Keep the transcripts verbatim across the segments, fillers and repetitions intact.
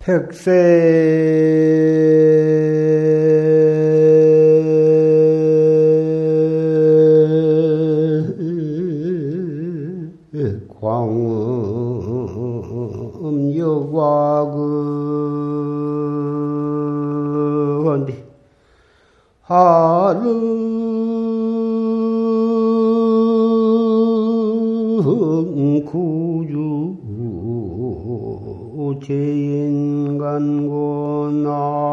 백세 광음 여과근 하루 구주 제인간고나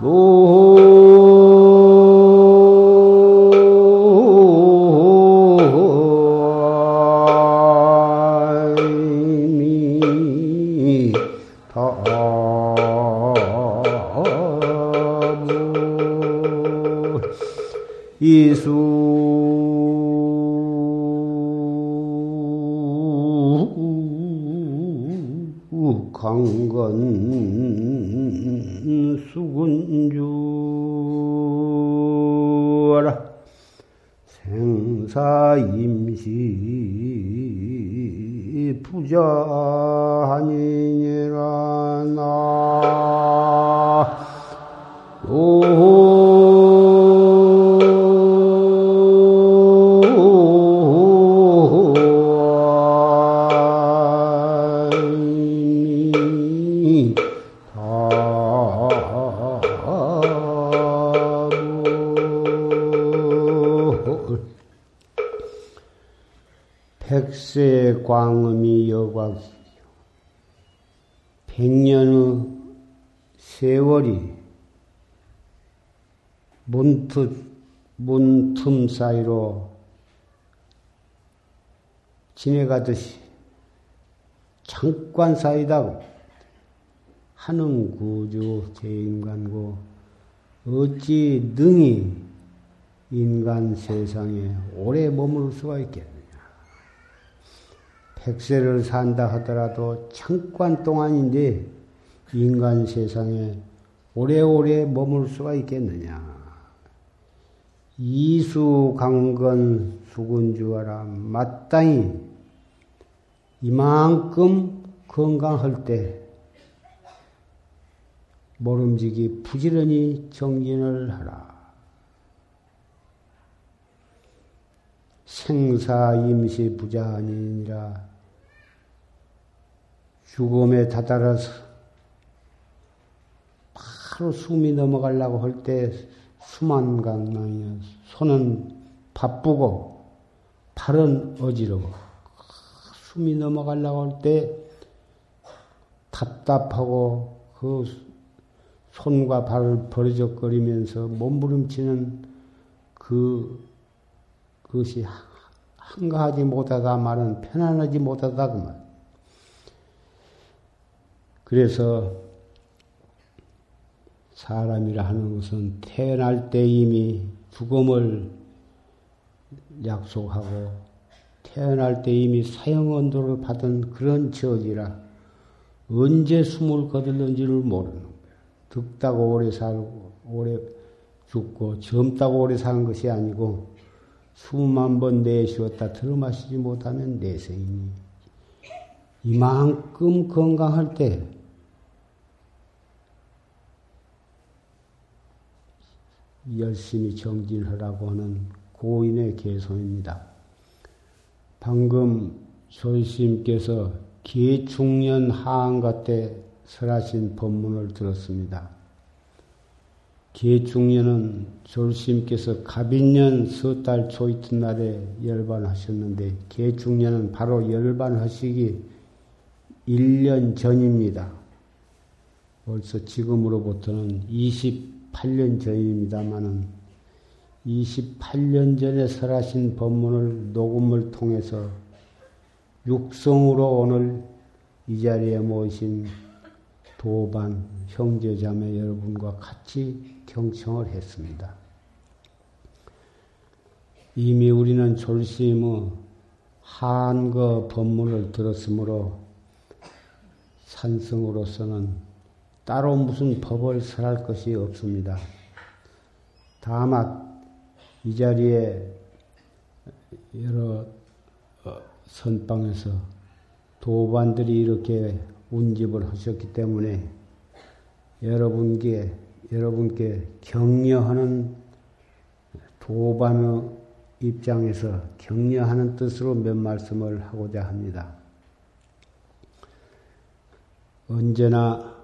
모하미타부 이수 강건 수군주라 생사임시 부자하니니라 나 백세 광음이 여곽이요 백년의 세월이 문틈 문틈 사이로 지내가듯이 잠깐 사이다고 하는 구주 제인간고 어찌 능히 인간 세상에 오래 머물 수가 있겠느냐. 백세를 산다 하더라도 잠깐 동안인데 인간 세상에 오래오래 머물 수가 있겠느냐. 이수강건 수군주하라. 마땅히 이만큼 건강할 때 모름지기 부지런히 정진을 하라. 생사임시 부자하니라. 죽음에 다다라서 바로 숨이 넘어가려고 할 때 수만 강낭이야. 손은 바쁘고 발은 어지러워. 숨이 넘어가려고 할 때 답답하고 그 손과 발을 버리적거리면서 몸부림치는 그 그것이 한가하지 못하다 말은 편안하지 못하다 그 말. 그래서 사람이라 하는 것은 태어날 때 이미 죽음을 약속하고 태어날 때 이미 사형언도를 받은 그런 처지라 언제 숨을 거둘는지를 모르는 거야. 늙다고 오래 살고 오래 죽고 젊다고 오래 사는 것이 아니고 수만 번 내쉬었다 들어마시지 못하면 내생이니 이만큼 건강할 때 열심히 정진하라고 하는 고인의 개소입니다. 방금 조이스님께서 기충년 하안가 때 설하신 법문을 들었습니다. 계충년은 조이스님께서 갑인년 서달 초이튿날에 열반하셨는데 계충년은 바로 열반하시기 일 년 전입니다. 벌써 지금으로부터는 이십팔 년 전입니다만은 이십팔 년 전에 설하신 법문을 녹음을 통해서 육성으로 오늘 이 자리에 모신 도반 형제자매 여러분과 같이 경청을 했습니다. 이미 우리는 졸심의 한거 법문을 들었으므로 산성으로서는 따로 무슨 법을 설할 것이 없습니다. 다만 이 자리에 여러 선방에서 도반들이 이렇게 운집을 하셨기 때문에 여러분께, 여러분께 격려하는 도반의 입장에서 격려하는 뜻으로 몇 말씀을 하고자 합니다. 언제나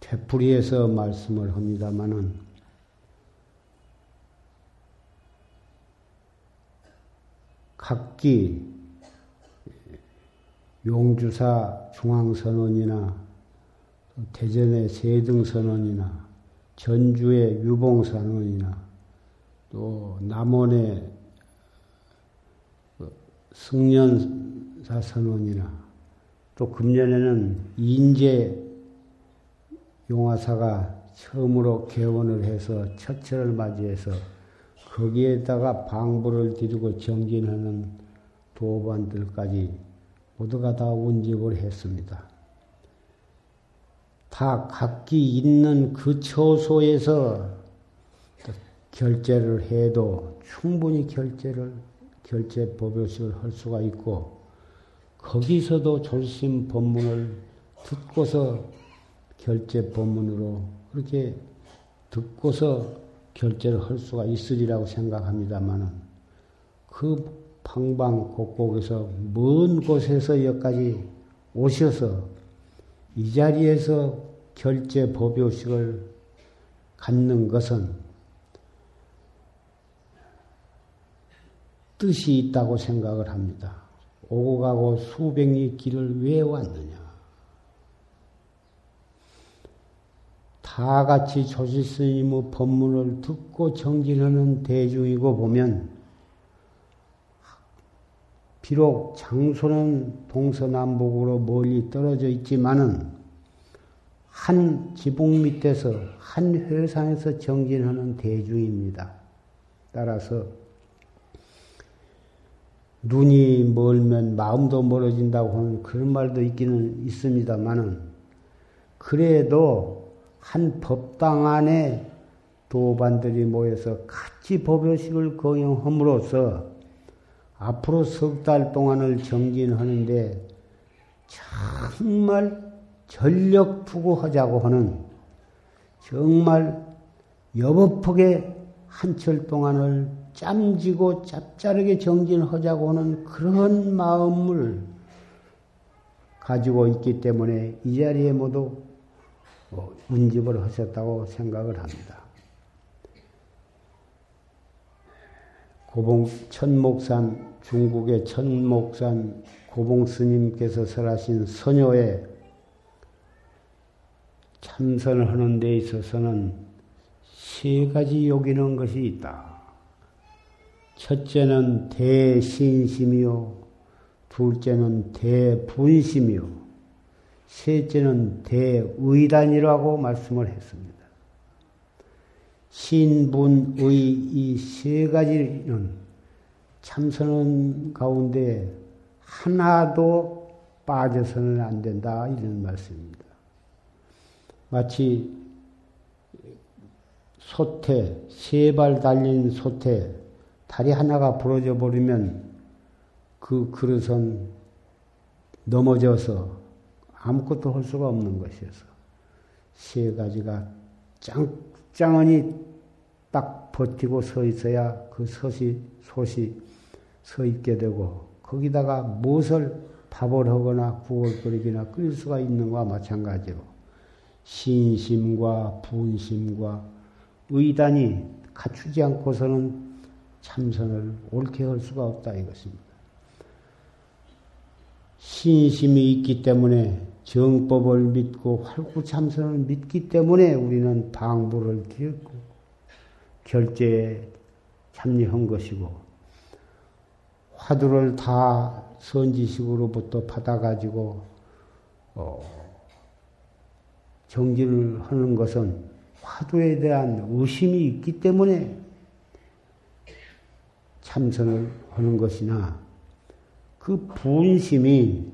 되풀이에서 말씀을 합니다마는 각기 용주사 중앙선원이나 대전의 세등선원이나 전주의 유봉선원이나 또 남원의 승련사 선원이나 또 금년에는 인제 용화사가 처음으로 개원을 해서 첫철을 맞이해서 거기에다가 방부를 드리고 정진하는 도반들까지 모두가 다 운집을 했습니다. 다 각기 있는 그 처소에서 결제를 해도 충분히 결제를, 결제 법요식을 할 수가 있고, 거기서도 졸심 법문을 듣고서 결제 법문으로 그렇게 듣고서 결제를 할 수가 있으리라고 생각합니다만은, 그 방방 곳곳에서, 먼 곳에서 여기까지 오셔서 이 자리에서 결제 법요식을 갖는 것은 뜻이 있다고 생각을 합니다. 오고 가고 수백 리 길을 왜 왔느냐? 다 같이 조실스님의 법문을 듣고 정진하는 대중이고 보면, 비록 장소는 동서남북으로 멀리 떨어져 있지만은, 한 지붕 밑에서, 한 회상에서 정진하는 대중입니다. 따라서, 눈이 멀면 마음도 멀어진다고 하는 그런 말도 있기는 있습니다만은, 그래도 한 법당 안에 도반들이 모여서 같이 법요식을 거행함으로써 앞으로 석 달 동안을 정진하는데 정말 전력 투구하자고 하는, 정말 여법하게 한철 동안을 짬지고 짭짤하게 정진하자고 하는 그런 마음을 가지고 있기 때문에 이 자리에 모두 운집을 하셨다고 생각을 합니다. 고봉 천목산, 중국의 천목산 고봉 스님께서 설하신 선녀에 참선을 하는 데 있어서는 세 가지 여기는 것이 있다. 첫째는 대신심이요, 둘째는 대분심이요, 셋째는 대의단이라고 말씀을 했습니다. 신분의 이 세 가지는 참선은 가운데 하나도 빠져서는 안 된다, 이런 말씀입니다. 마치 소태, 세 발 달린 소태, 다리 하나가 부러져 버리면 그 그릇은 넘어져서 아무것도 할 수가 없는 것이어서, 세 가지가 짱짱하니 딱 버티고 서 있어야 그 솥이, 솥이 서 있게 되고, 거기다가 무엇을 밥을 하거나 국을 끓이거나 끓일 수가 있는 것과 마찬가지로 신심과 분심과 의단이 갖추지 않고서는 참선을 옳게 할 수가 없다, 이것입니다. 신심이 있기 때문에, 정법을 믿고 활구 참선을 믿기 때문에 우리는 방부를 드렸고 결제에 참여한 것이고, 화두를 다 선지식으로부터 받아가지고 어, 정진을 하는 것은 화두에 대한 의심이 있기 때문에 참선을 하는 것이나, 그 분심이,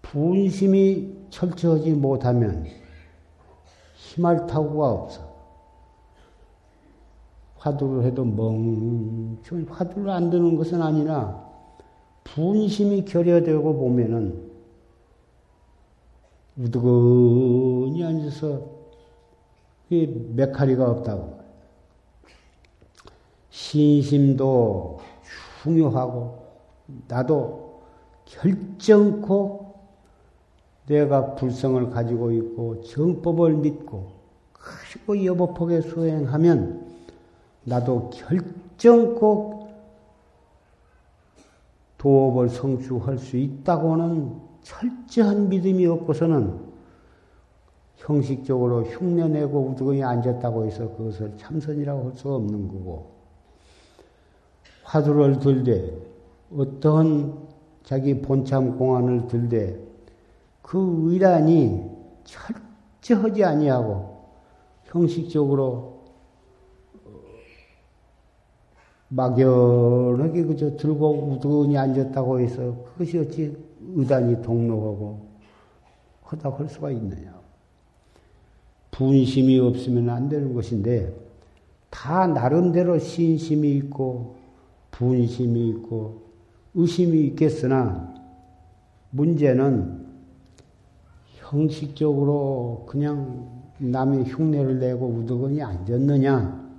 분심이 철저하지 못하면 힘할 타구가 없어. 화두를 해도 멍청히 화두를 안 드는 것은 아니라, 분심이 결여되고 보면은 우두건이 앉아서 메카리가 없다고. 신심도 중요하고 나도 결정코 내가 불성을 가지고 있고 정법을 믿고 그리고 여법폭에 수행하면 나도 결정코 도업을 성취할 수 있다고는 철저한 믿음이 없고서는 형식적으로 흉내내고 우두건이 앉았다고 해서 그것을 참선이라고 할 수 없는 거고, 화두를 들되 어떠한 자기 본참 공안을 들되 그 의란이 철저하지 아니하고 형식적으로 막연하게 그저 들고 우두건이 앉았다고 해서 그것이 어찌 의단이 동록하고 하다고 할 수가 있느냐. 분심이 없으면 안 되는 것인데, 다 나름대로 신심이 있고 분심이 있고 의심이 있겠으나 문제는 형식적으로 그냥 남의 흉내를 내고 우두건이 앉았느냐,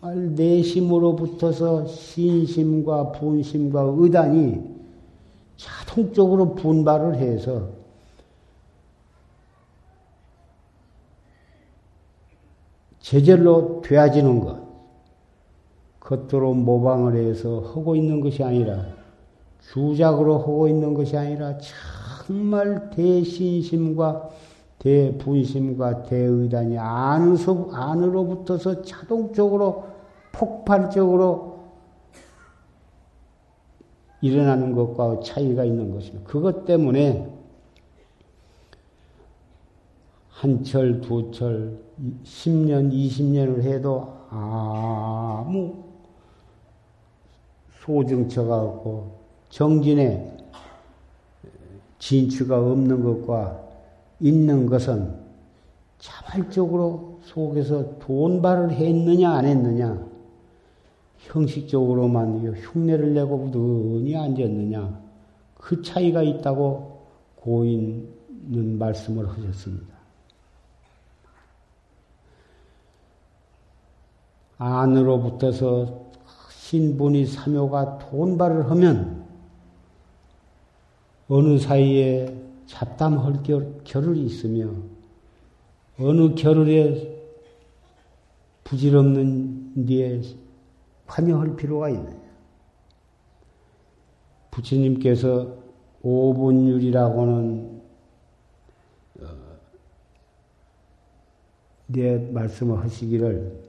정말 내심으로 붙어서 신심과 분심과 의단이 자동적으로 분발을 해서 제절로 되어지는 것, 겉으로 모방을 해서 하고 있는 것이 아니라, 주작으로 하고 있는 것이 아니라, 정말 대신심과 대분심과 대의단이 안에서, 안으로부터서 자동적으로 폭발적으로 일어나는 것과 차이가 있는 것입니다. 그것 때문에 한 철, 두 철, 십 년, 이십 년을 해도 아무 소증처가 없고 정진에 진취가 없는 것과 있는 것은 자발적으로 속에서 돈발을 했느냐 안 했느냐, 형식적으로만 흉내를 내고 무던히 앉았느냐, 그 차이가 있다고 고인은 말씀을 하셨습니다. 안으로부터서 신분이 삼요가 돈발을 하면 어느 사이에 잡담할 결, 결을 있으며 어느 결을에 부질없는 데에 관여할 필요가 있느냐. 부처님께서 오분율이라고는 내 말씀을 하시기를,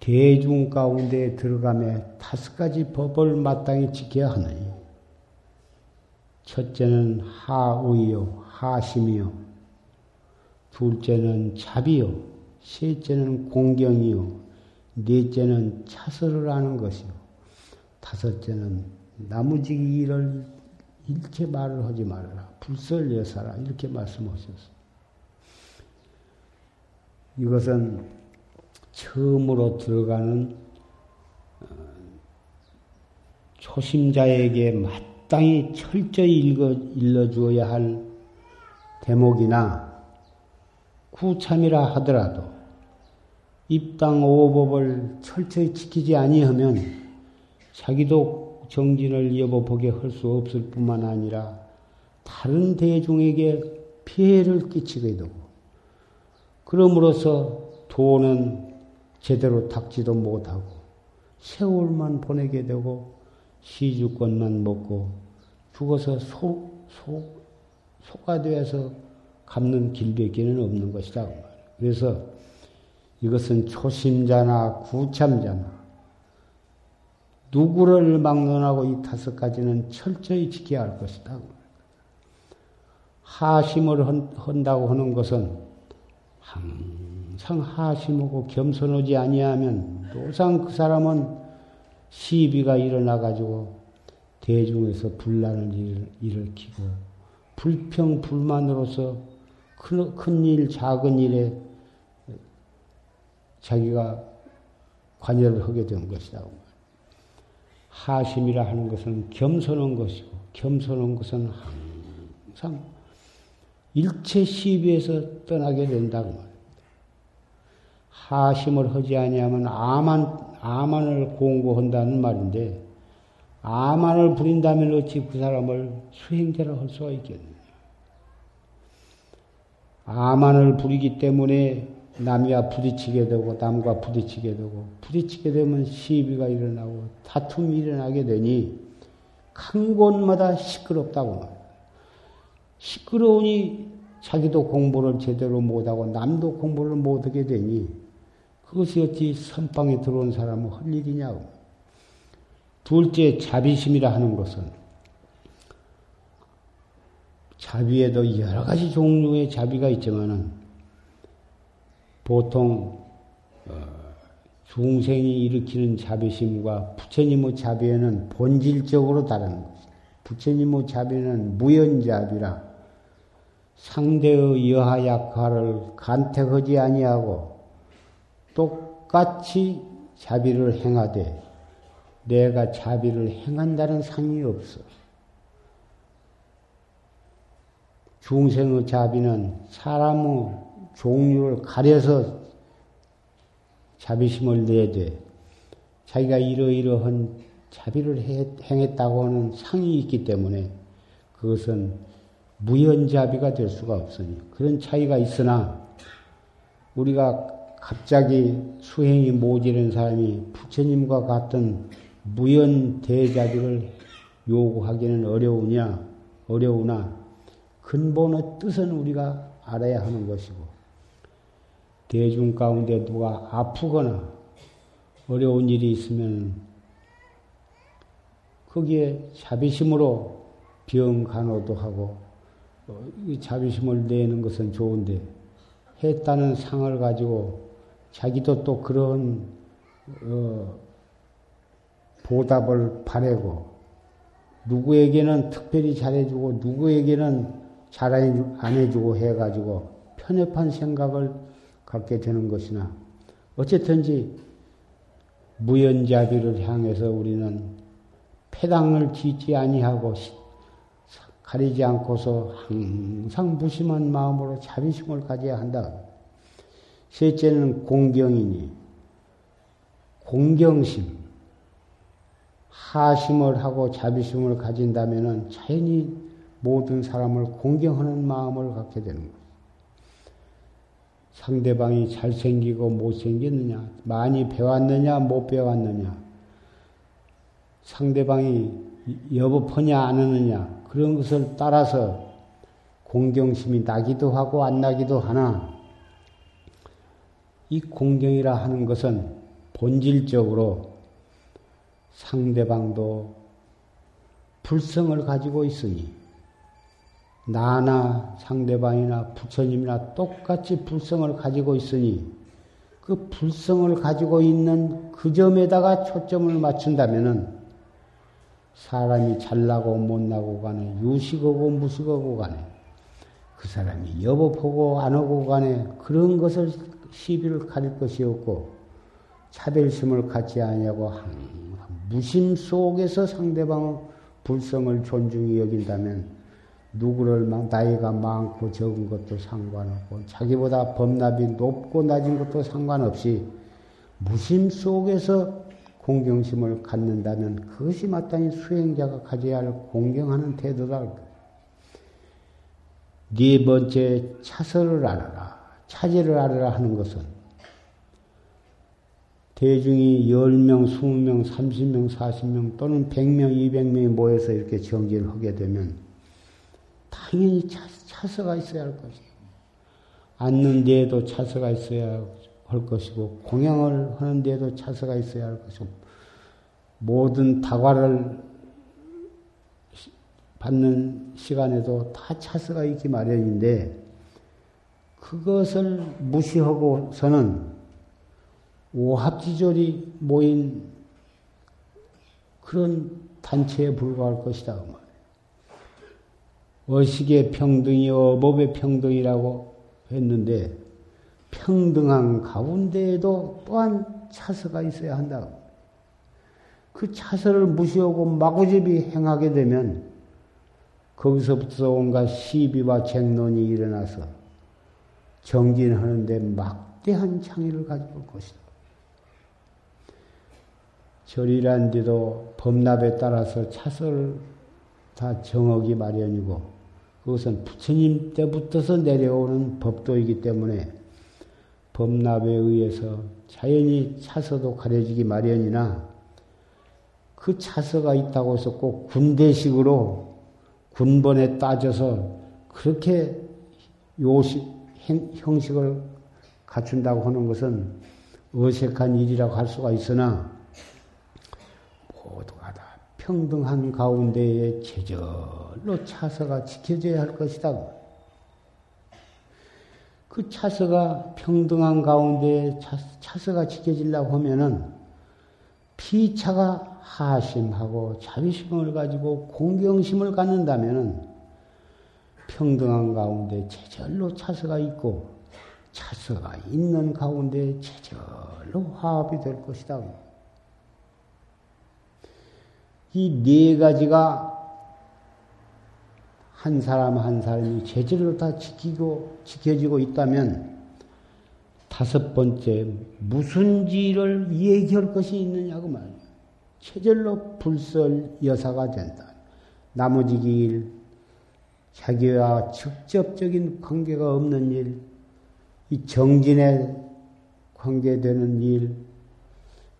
대중 가운데에 들어가며 다섯 가지 법을 마땅히 지켜야 하느니, 첫째는 하의요, 하심이요, 둘째는 자비요, 셋째는 공경이요, 넷째는 차설을 하는 것이요, 다섯째는 나무지기 일을 일체 말을 하지 말아라, 불설여사라, 이렇게 말씀하셨습니다. 이것은 처음으로 들어가는 초심자에게 마땅히 철저히 읽어, 일러주어야 할 대목이나, 구참이라 하더라도 입당 오법을 철저히 지키지 아니하면 자기도 정진을 여법하게 할 수 없을 뿐만 아니라 다른 대중에게 피해를 끼치게 되고, 그러므로서 도는 제대로 닦지도 못하고 세월만 보내게 되고 시주권만 먹고 죽어서 소, 소, 소가 되어서 갚는 길밖에는 없는 것이다. 그래서 이것은 초심자나 구참자나 누구를 막론하고 이 다섯 가지는 철저히 지켜야 할 것이다. 하심을 한, 한다고 하는 것은 항상 항상 하심하고 겸손하지 아니하면 노상 그 사람은 시비가 일어나가지고 대중에서 분란을 일으키고 불평불만으로서 큰, 큰 일, 작은 일에 자기가 관여를 하게 된 것이다. 하심이라 하는 것은 겸손한 것이고, 겸손한 것은 항상 일체 시비에서 떠나게 된다고 말입니다. 하심을 하지 아니하면 아만, 아만을 공고한다는 말인데, 아만을 부린다면 어찌 그 사람을 수행자로 할 수가 있겠느냐. 아만을 부리기 때문에 남이와 부딪히게 되고 남과 부딪히게 되고 부딪히게 되면 시비가 일어나고 다툼이 일어나게 되니 한 곳마다 시끄럽다고 말해요. 시끄러우니 자기도 공부를 제대로 못하고 남도 공부를 못하게 되니 그것이 어찌 선방에 들어온 사람은 할 일이냐고. 둘째, 자비심이라 하는 것은 자비에도 여러 가지 종류의 자비가 있지만은 보통 중생이 일으키는 자비심과 부처님의 자비에는 본질적으로 다른 것입니다. 부처님의 자비는 무연자비라 상대의 여하약화를 간택하지 아니하고 똑같이 자비를 행하되 내가 자비를 행한다는 상이 없어. 중생의 자비는 사람의 종류를 가려서 자비심을 내야 돼. 자기가 이러이러한 자비를 해, 행했다고 하는 상이 있기 때문에 그것은 무연자비가 될 수가 없으니 그런 차이가 있으나 우리가 갑자기 수행이 모자란 사람이 부처님과 같은 무연대자비를 요구하기는 어려우냐, 어려우나 근본의 뜻은 우리가 알아야 하는 것이고 대중 가운데 누가 아프거나 어려운 일이 있으면 거기에 자비심으로 병 간호도 하고 자비심을 내는 것은 좋은데 했다는 상을 가지고 자기도 또 그런 어, 보답을 바라고 누구에게는 특별히 잘해주고 누구에게는 잘 안 해주고 해가지고 편협한 생각을 갖게 되는 것이나 어쨌든지 무연자비를 향해서 우리는 패당을 짓지 아니하고 가리지 않고서 항상 무심한 마음으로 자비심을 가져야 한다. 셋째는 공경이니 공경심, 하심을 하고 자비심을 가진다면 자연히 모든 사람을 공경하는 마음을 갖게 되는 거예요. 상대방이 잘생기고 못생겼느냐, 많이 배웠느냐, 못 배웠느냐, 상대방이 여법하냐, 안 하느냐, 그런 것을 따라서 공경심이 나기도 하고 안 나기도 하나, 이 공경이라 하는 것은 본질적으로 상대방도 불성을 가지고 있으니 나나 상대방이나 부처님이나 똑같이 불성을 가지고 있으니 그 불성을 가지고 있는 그 점에다가 초점을 맞춘다면은 사람이 잘나고 못나고 간에 유식하고 무식하고 간에 그 사람이 여법하고 안하고 간에 그런 것을 시비를 가릴 것이 없고 차별심을 갖지 아니하고 항상 무심 속에서 상대방의 불성을 존중히 여긴다면 누구를 막 나이가 많고 적은 것도 상관없고 자기보다 법납이 높고 낮은 것도 상관없이 무심 속에서 공경심을 갖는다면 그것이 마땅히 수행자가 가져야 할 공경하는 태도다. 네 번째, 차서를 알아라. 차제를 알아라 하는 것은 대중이 십 명, 이십 명, 삼십 명, 사십 명 또는 백 명, 이백 명이 모여서 이렇게 정진을 하게 되면 당연히 차, 차서가 있어야 할 것이고 앉는 데에도 차서가 있어야 할 것이고 공양을 하는 데에도 차서가 있어야 할 것이고 모든 다과를 받는 시간에도 다 차서가 있기 마련인데 그것을 무시하고서는 오합지졸이 모인 그런 단체에 불과할 것이다. 의식의 평등이요, 법의 평등이라고 했는데 평등한 가운데에도 또한 차서가 있어야 한다. 그 차서를 무시하고 마구잡이 행하게 되면 거기서부터 온갖 시비와 쟁론이 일어나서 정진하는 데 막대한 장애를 가지고 올 것이다. 절이란 데도 법납에 따라서 차설을 다 정하기 마련이고 그것은 부처님 때부터서 내려오는 법도이기 때문에 법납에 의해서 자연히 차서도 가려지기 마련이나 그 차서가 있다고 해서 꼭 군대식으로 군번에 따져서 그렇게 요식, 형식을 갖춘다고 하는 것은 어색한 일이라고 할 수가 있으나 모두가 다 평등한 가운데에 제절로 차서가 지켜져야 할 것이다. 그 차서가 평등한 가운데 차, 차서가 지켜지려고 하면은 피차가 하심하고 자비심을 가지고 공경심을 갖는다면은 평등한 가운데 제절로 차서가 있고 차서가 있는 가운데 제절로 화합이 될 것이다. 이 네 가지가 한 사람 한 사람이 제절로 다 지키고, 지켜지고 있다면, 다섯 번째, 무슨 지를 얘기할 것이 있느냐고 말이야. 제절로 불설 여사가 된다. 나머지 길, 자기와 직접적인 관계가 없는 일, 이 정진에 관계되는 일,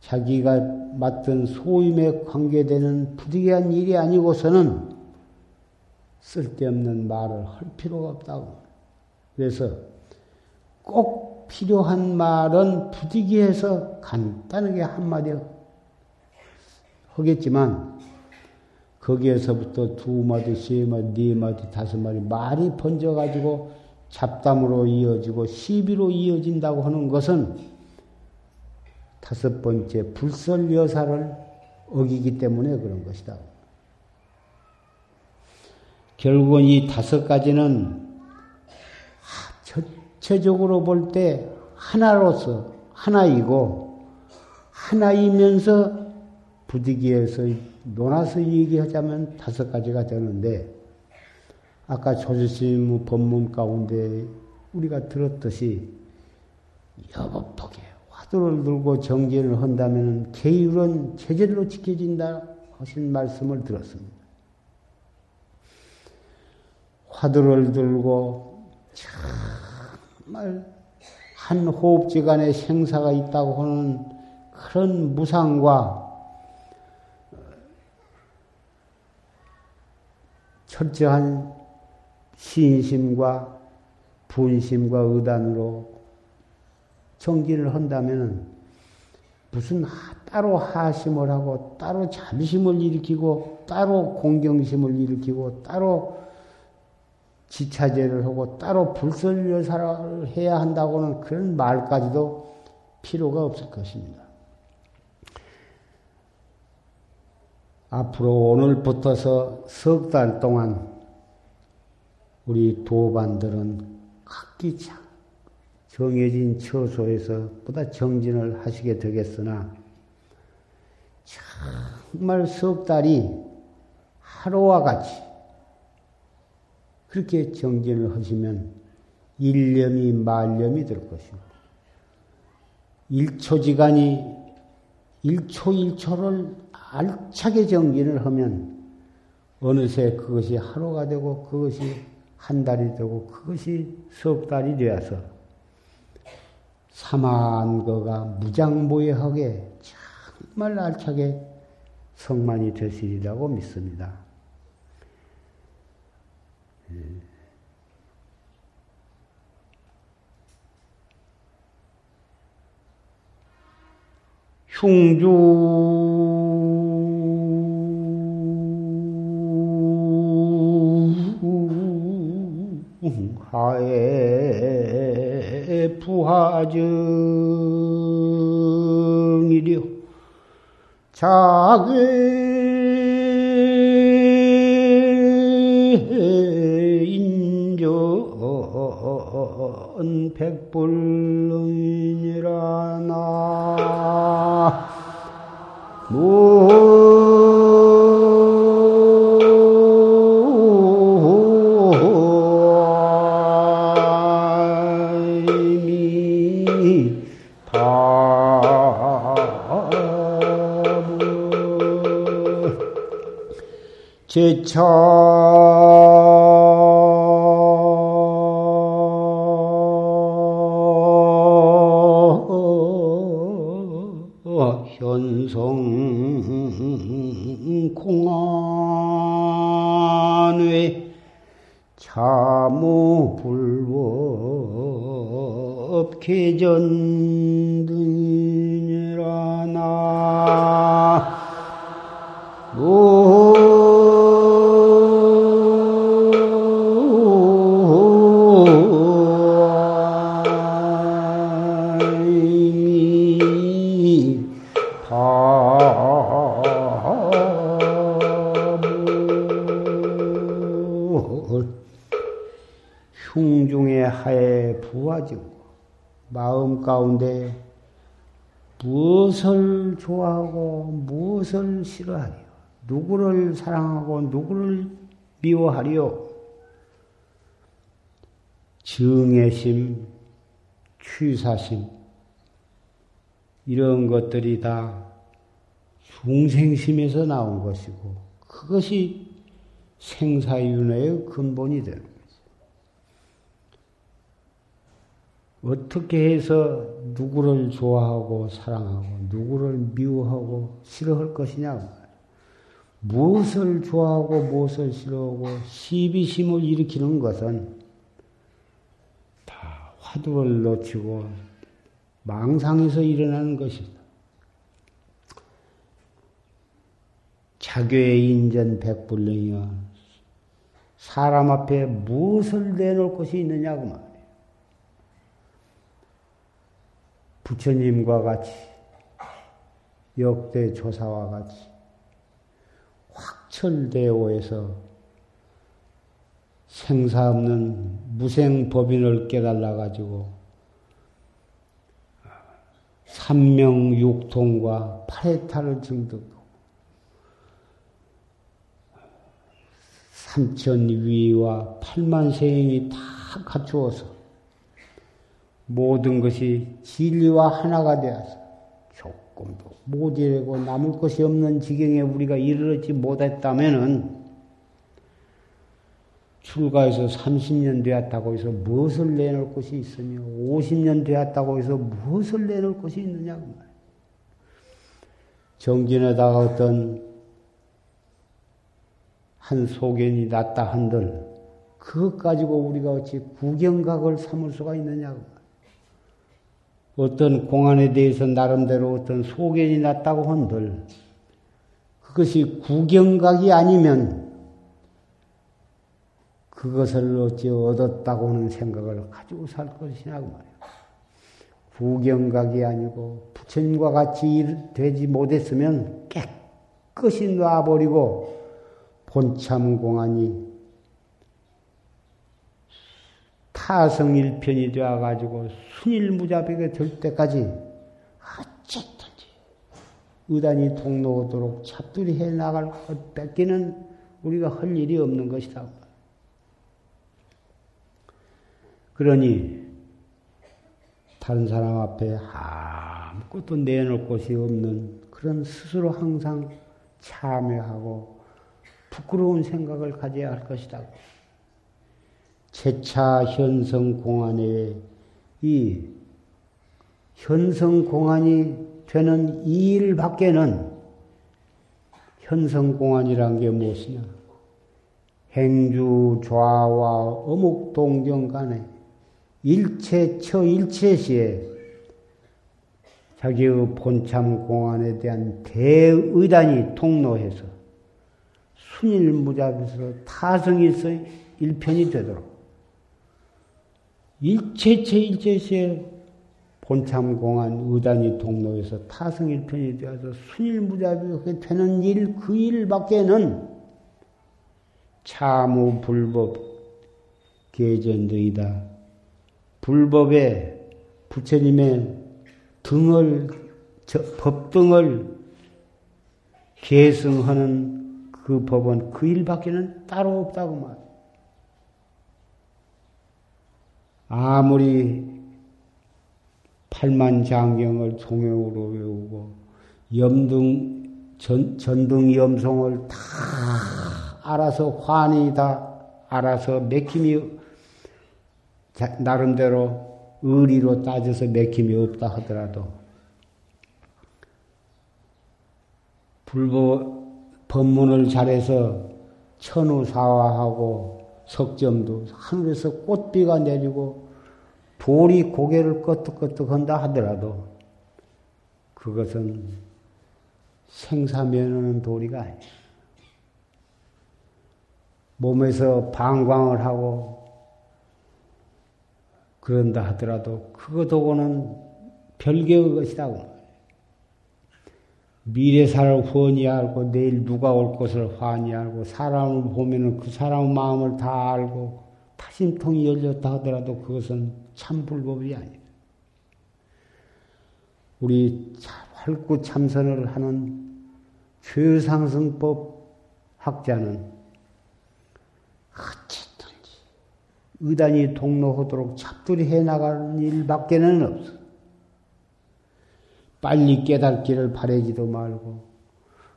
자기가 맡은 소임에 관계되는 부득이한 일이 아니고서는 쓸데없는 말을 할 필요가 없다고. 그래서 꼭 필요한 말은 부득이해서 간단하게 한마디 하겠지만 거기에서부터 두 마디, 세 마디, 네 마디, 다섯 마디 말이 번져가지고 잡담으로 이어지고 시비로 이어진다고 하는 것은 다섯 번째 불설 여사를 어기기 때문에 그런 것이다. 결국은 이 다섯 가지는 전체적으로 볼 때 하나로서 하나이고 하나이면서 부득이해서 논아서 얘기하자면 다섯 가지가 되는데 아까 조지스님 법문 가운데 우리가 들었듯이 여법하게 화두를 들고 정진을 한다면 계율은 제절로 지켜진다 하신 말씀을 들었습니다. 화두를 들고 정말 한 호흡지간에 생사가 있다고 하는 그런 무상과 철저한 신심과 분심과 의단으로 정진을 한다면 무슨 따로 하심을 하고 따로 자비심을 일으키고 따로 공경심을 일으키고 따로 지차제를 하고 따로 불설여사를 해야 한다고는 그런 말까지도 필요가 없을 것입니다. 앞으로 오늘부터서 석 달 동안 우리 도반들은 각기 정해진 처소에서 보다 정진을 하시게 되겠으나 정말 석 달이 하루와 같이 그렇게 정진을 하시면 일념이 만념이 될 것이고 일초지간이 일초일초를 알차게 정진을 하면 어느새 그것이 하루가 되고 그것이 한 달이 되고 그것이 석 달이 되어서 사마한 거가 무장무예하게 정말 알차게 성만이 되시리라고 믿습니다. 흉주 하에 부하증이려 자괴 인전 백불이니라 나 무 답은 제차 현성공안외 차무불법계전등이라나 흉중의 하에 부화지고 마음 가운데 무엇을 좋아하고 무엇을 싫어하리요? 누구를 사랑하고 누구를 미워하리요? 증애심, 취사심 이런 것들이 다 중생심에서 나온 것이고 그것이 생사윤회의 근본이 되는 거죠. 어떻게 해서 누구를 좋아하고 사랑하고 누구를 미워하고 싫어할 것이냐고 무엇을 좋아하고 무엇을 싫어하고 시비심을 일으키는 것은 다 화두를 놓치고 망상에서 일어나는 것이다. 자교의 인전 백불능이여 사람 앞에 무엇을 내놓을 것이 있느냐고 말이에요. 부처님과 같이 역대 조사와 같이 확철대오에서 생사 없는 무생법인을 깨달아 가지고 삼명육통과 팔해탈을 증득. 삼천위와 팔만세행이 다 갖추어서 모든 것이 진리와 하나가 되어서 조금도 모자라고 남을 것이 없는 지경에 우리가 이르지 못했다면은 출가해서 삼십 년 되었다고 해서 무엇을 내놓을 것이 있으며 오십 년 되었다고 해서 무엇을 내놓을 것이 있느냐고 말이에요. 정진에다가 어떤 한 소견이 났다 한들 그것 가지고 우리가 어찌 구경각을 삼을 수가 있느냐고. 어떤 공안에 대해서 나름대로 어떤 소견이 났다고 한들 그것이 구경각이 아니면 그것을 어찌 얻었다고 하는 생각을 가지고 살 것이냐고 말이야. 구경각이 아니고 부처님과 같이 되지 못했으면 깨끗이 놔버리고 본참공안이 타성일편이 되어가지고 순일무자벽에 들 때까지 어쨌든지 의단이 통로오도록 잡두리 해나갈 것 뺏기는 우리가 할 일이 없는 것이다. 그러니 다른 사람 앞에 아무것도 내놓을 곳이 없는 그런 스스로 항상 참여하고 부끄러운 생각을 가져야 할 것이다. 제차 현성공안에 이 현성공안이 되는 이 일 밖에는 현성공안이란 게 무엇이냐? 행주 좌와 어묵 동정 간에 일체 처 일체시에 자기의 본참 공안에 대한 대의단이 통로해서 순일무잡에서 타성일서 일편이 되도록 일체체 일체시에 본참공안 의단이 동로에서 타성일편이 되어서 순일무잡이 되는 일 그 일밖에는 차무불법 계전등이다. 불법에 부처님의 등을 저, 법등을 계승하는 그 법은 그 일밖에는 따로 없다고 말. 아무리 팔만장경을 통역으로 외우고 염등 전, 전등 염성을 다 알아서 환히 다 알아서 맥힘이 나름대로 의리로 따져서 맥힘이 없다 하더라도 불법 법문을 잘해서 천우사화하고 석점도 하늘에서 꽃비가 내리고 돌이 고개를 끄떡끄떡 한다 하더라도 그것은 생사면허는 도리가 아니에요. 몸에서 방광을 하고 그런다 하더라도 그것하고는 별개의 것이라고. 미래사를 훤히 알고 내일 누가 올 것을 훤히 알고 사람을 보면 그 사람 마음을 다 알고 파심통이 열렸다 하더라도 그것은 참 불법이 아니다. 우리 활구 참선을 하는 최상승법 학자는 어쨌든지 의단이 동로하도록 잡두리 해나가는 일밖에는 없어. 빨리 깨닫기를 바라지도 말고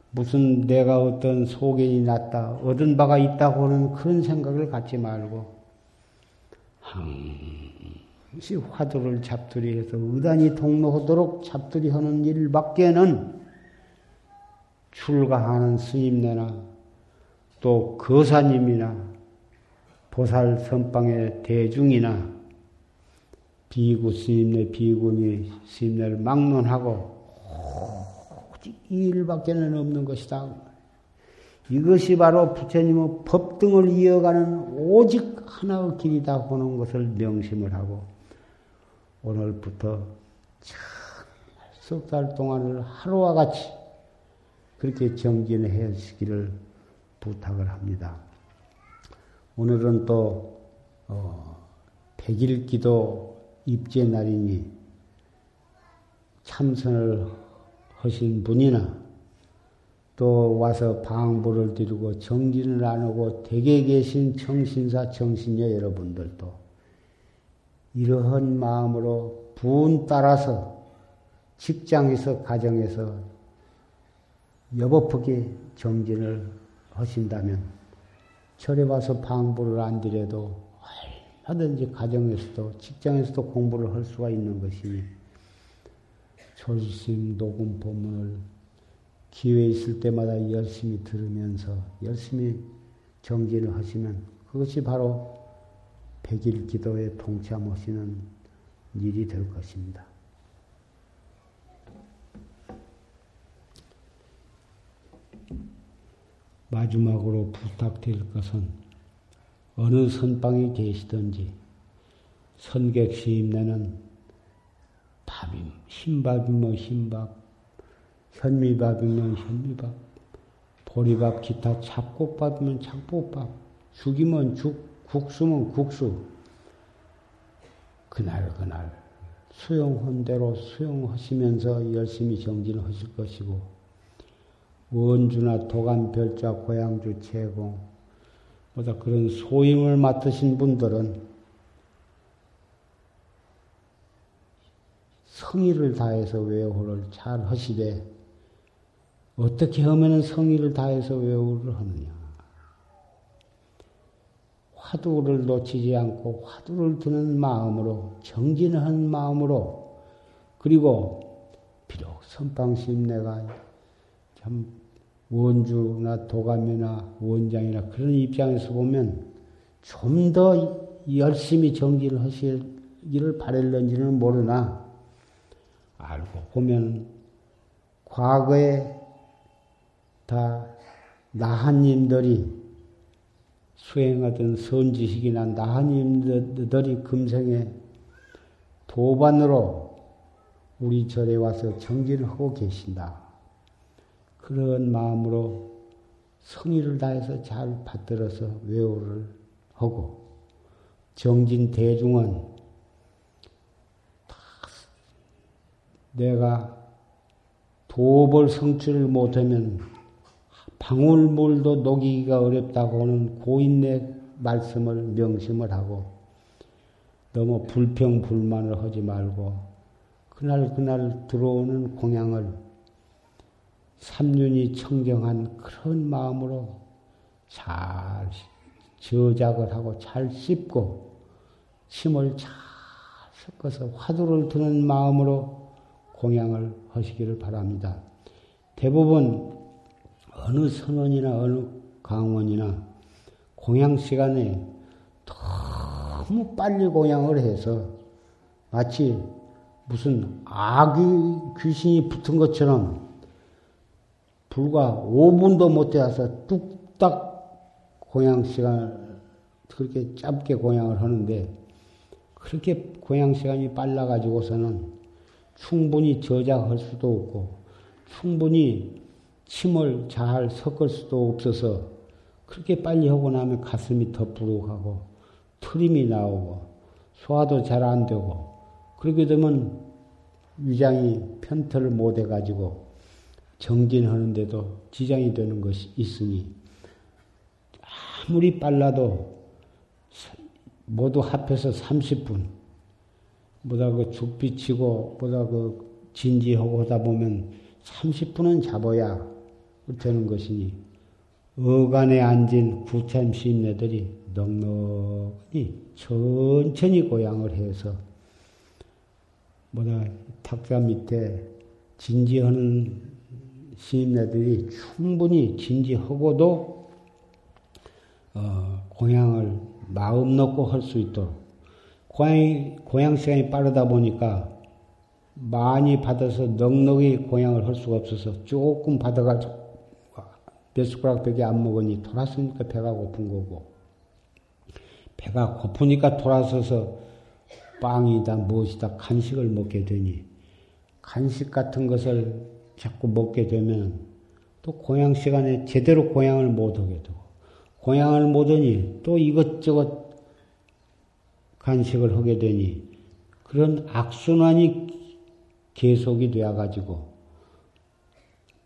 무슨 내가 어떤 소견이 났다, 얻은 바가 있다고 하는 그런 생각을 갖지 말고 항시 화두를 잡두리해서 의단이 통로하도록 잡두리하는 일밖에는 출가하는 스님네나 또 거사님이나 보살 선방의 대중이나 비구 스님네 비구니 스님네를 막론하고 오직 이 일밖에는 없는 것이다. 이것이 바로 부처님의 법등을 이어가는 오직 하나의 길이다 하는 것을 명심을 하고 오늘부터 정말 석 달 동안을 하루와 같이 그렇게 정진해 주시기를 부탁을 합니다. 오늘은 또 어, 백일기도 입제 날이니 참선을 하신 분이나 또 와서 방부를 드리고 정진을 안 하고 댁에 계신 청신사 청신녀 여러분들도 이러한 마음으로 부운 따라서 직장에서 가정에서 여법하게 정진을 하신다면 절에 와서 방부를 안 드려도 하든지 가정에서도 직장에서도 공부를 할 수가 있는 것이니 조수스님 녹음 법문을 기회 있을 때마다 열심히 들으면서 열심히 정진을 하시면 그것이 바로 백일 기도에 동참하시는 일이 될 것입니다. 마지막으로 부탁드릴 것은 어느 선방에 계시든지 선객 시임내는 밥이 흰밥이면 흰밥, 현미밥이면 현미밥, 보리밥, 기타 잡곡밥이면 잡곡밥, 죽이면 죽, 국수면 국수. 그날 그날 수용한 대로 수용하시면서 열심히 정진하실 것이고 원주나 도감, 별자, 고향주, 제공 보다 그런 소임을 맡으신 분들은 성의를 다해서 외호를 잘 하시되 어떻게 하면 성의를 다해서 외호를 하느냐. 화두를 놓치지 않고 화두를 드는 마음으로 정진한 마음으로 그리고 비록 선방심내가 참 원주나 도감이나 원장이나 그런 입장에서 보면 좀 더 열심히 정진을 하시기를 바랄는지는 모르나 알고 보면 과거에 다 나한님들이 수행하던 선지식이나 나한님들이 금생에 도반으로 우리 절에 와서 정진을 하고 계신다. 그런 마음으로 성의를 다해서 잘 받들어서 외우를 하고 정진 대중은 다 내가 도업을 성취를 못하면 방울물도 녹이기가 어렵다고 하는 고인의 말씀을 명심을 하고 너무 불평불만을 하지 말고 그날 그날 들어오는 공양을 삼륜이 청정한 그런 마음으로 잘 저작을 하고 잘 씹고 침을 잘 섞어서 화두를 드는 마음으로 공양을 하시기를 바랍니다. 대부분 어느 선원이나 어느 강원이나 공양 시간에 너무 빨리 공양을 해서 마치 무슨 아귀 귀신이 붙은 것처럼 불과 오 분도 못 되어서 뚝딱 공양 시간을 그렇게 짧게 공양을 하는데 그렇게 공양 시간이 빨라가지고서는 충분히 저작할 수도 없고 충분히 침을 잘 섞을 수도 없어서 그렇게 빨리 하고 나면 가슴이 더부룩하고 트림이 나오고 소화도 잘 안 되고 그렇게 되면 위장이 편태를 못 해가지고 정진하는데도 지장이 되는 것이 있으니 아무리 빨라도 모두 합해서 삼십 분 보다 그 죽비치고 보다 그 진지하고 하다 보면 삼십 분은 잡아야 되는 것이니 어간에 앉은 구참시인네들이 넉넉히 천천히 고양을 해서 뭐다 탁자 밑에 진지하는 시인네들이 충분히 진지하고도 어, 고향을 마음 놓고 할 수 있도록 고향 고향 시간이 빠르다 보니까 많이 받아서 넉넉히 고향을 할 수가 없어서 조금 받아가지고 몇 숟가락밖에 안 먹으니 돌았으니까 배가 고픈 거고 배가 고프니까 돌아서서 빵이다 무엇이다 간식을 먹게 되니 간식 같은 것을 자꾸 먹게 되면 또 고향 시간에 제대로 고향을 못 하게 되고 고향을 못 하니 또 이것저것 간식을 하게 되니 그런 악순환이 계속이 되어가지고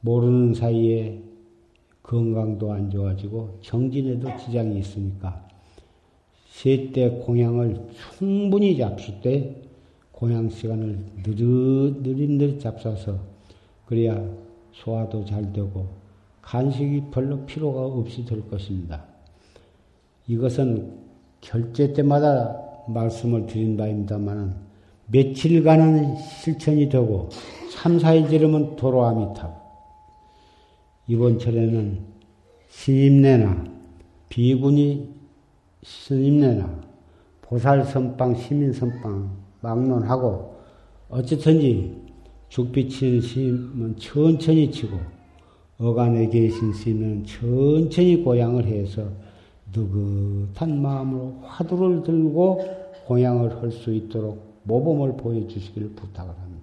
모르는 사이에 건강도 안 좋아지고 정진에도 지장이 있으니까 제때 공양을 충분히 잡수 때 공양 시간을 느릿 느릿 잡숴서 그래야 소화도 잘 되고 간식이 별로 필요가 없이 될 것입니다. 이것은 결제 때마다 말씀을 드린 바입니다만 며칠간은 실천이 되고 삼, 사일 지르면 도로함이 타고 이번 철에는 신임내나 비군이 스님네나 보살선방, 시민선방 막론하고 어쨌든지 죽비치는 스님은 천천히 치고 어간에 계신 스님은 천천히 고향을 해서 느긋한 마음으로 화두를 들고 고향을 할 수 있도록 모범을 보여주시기를 부탁을 합니다.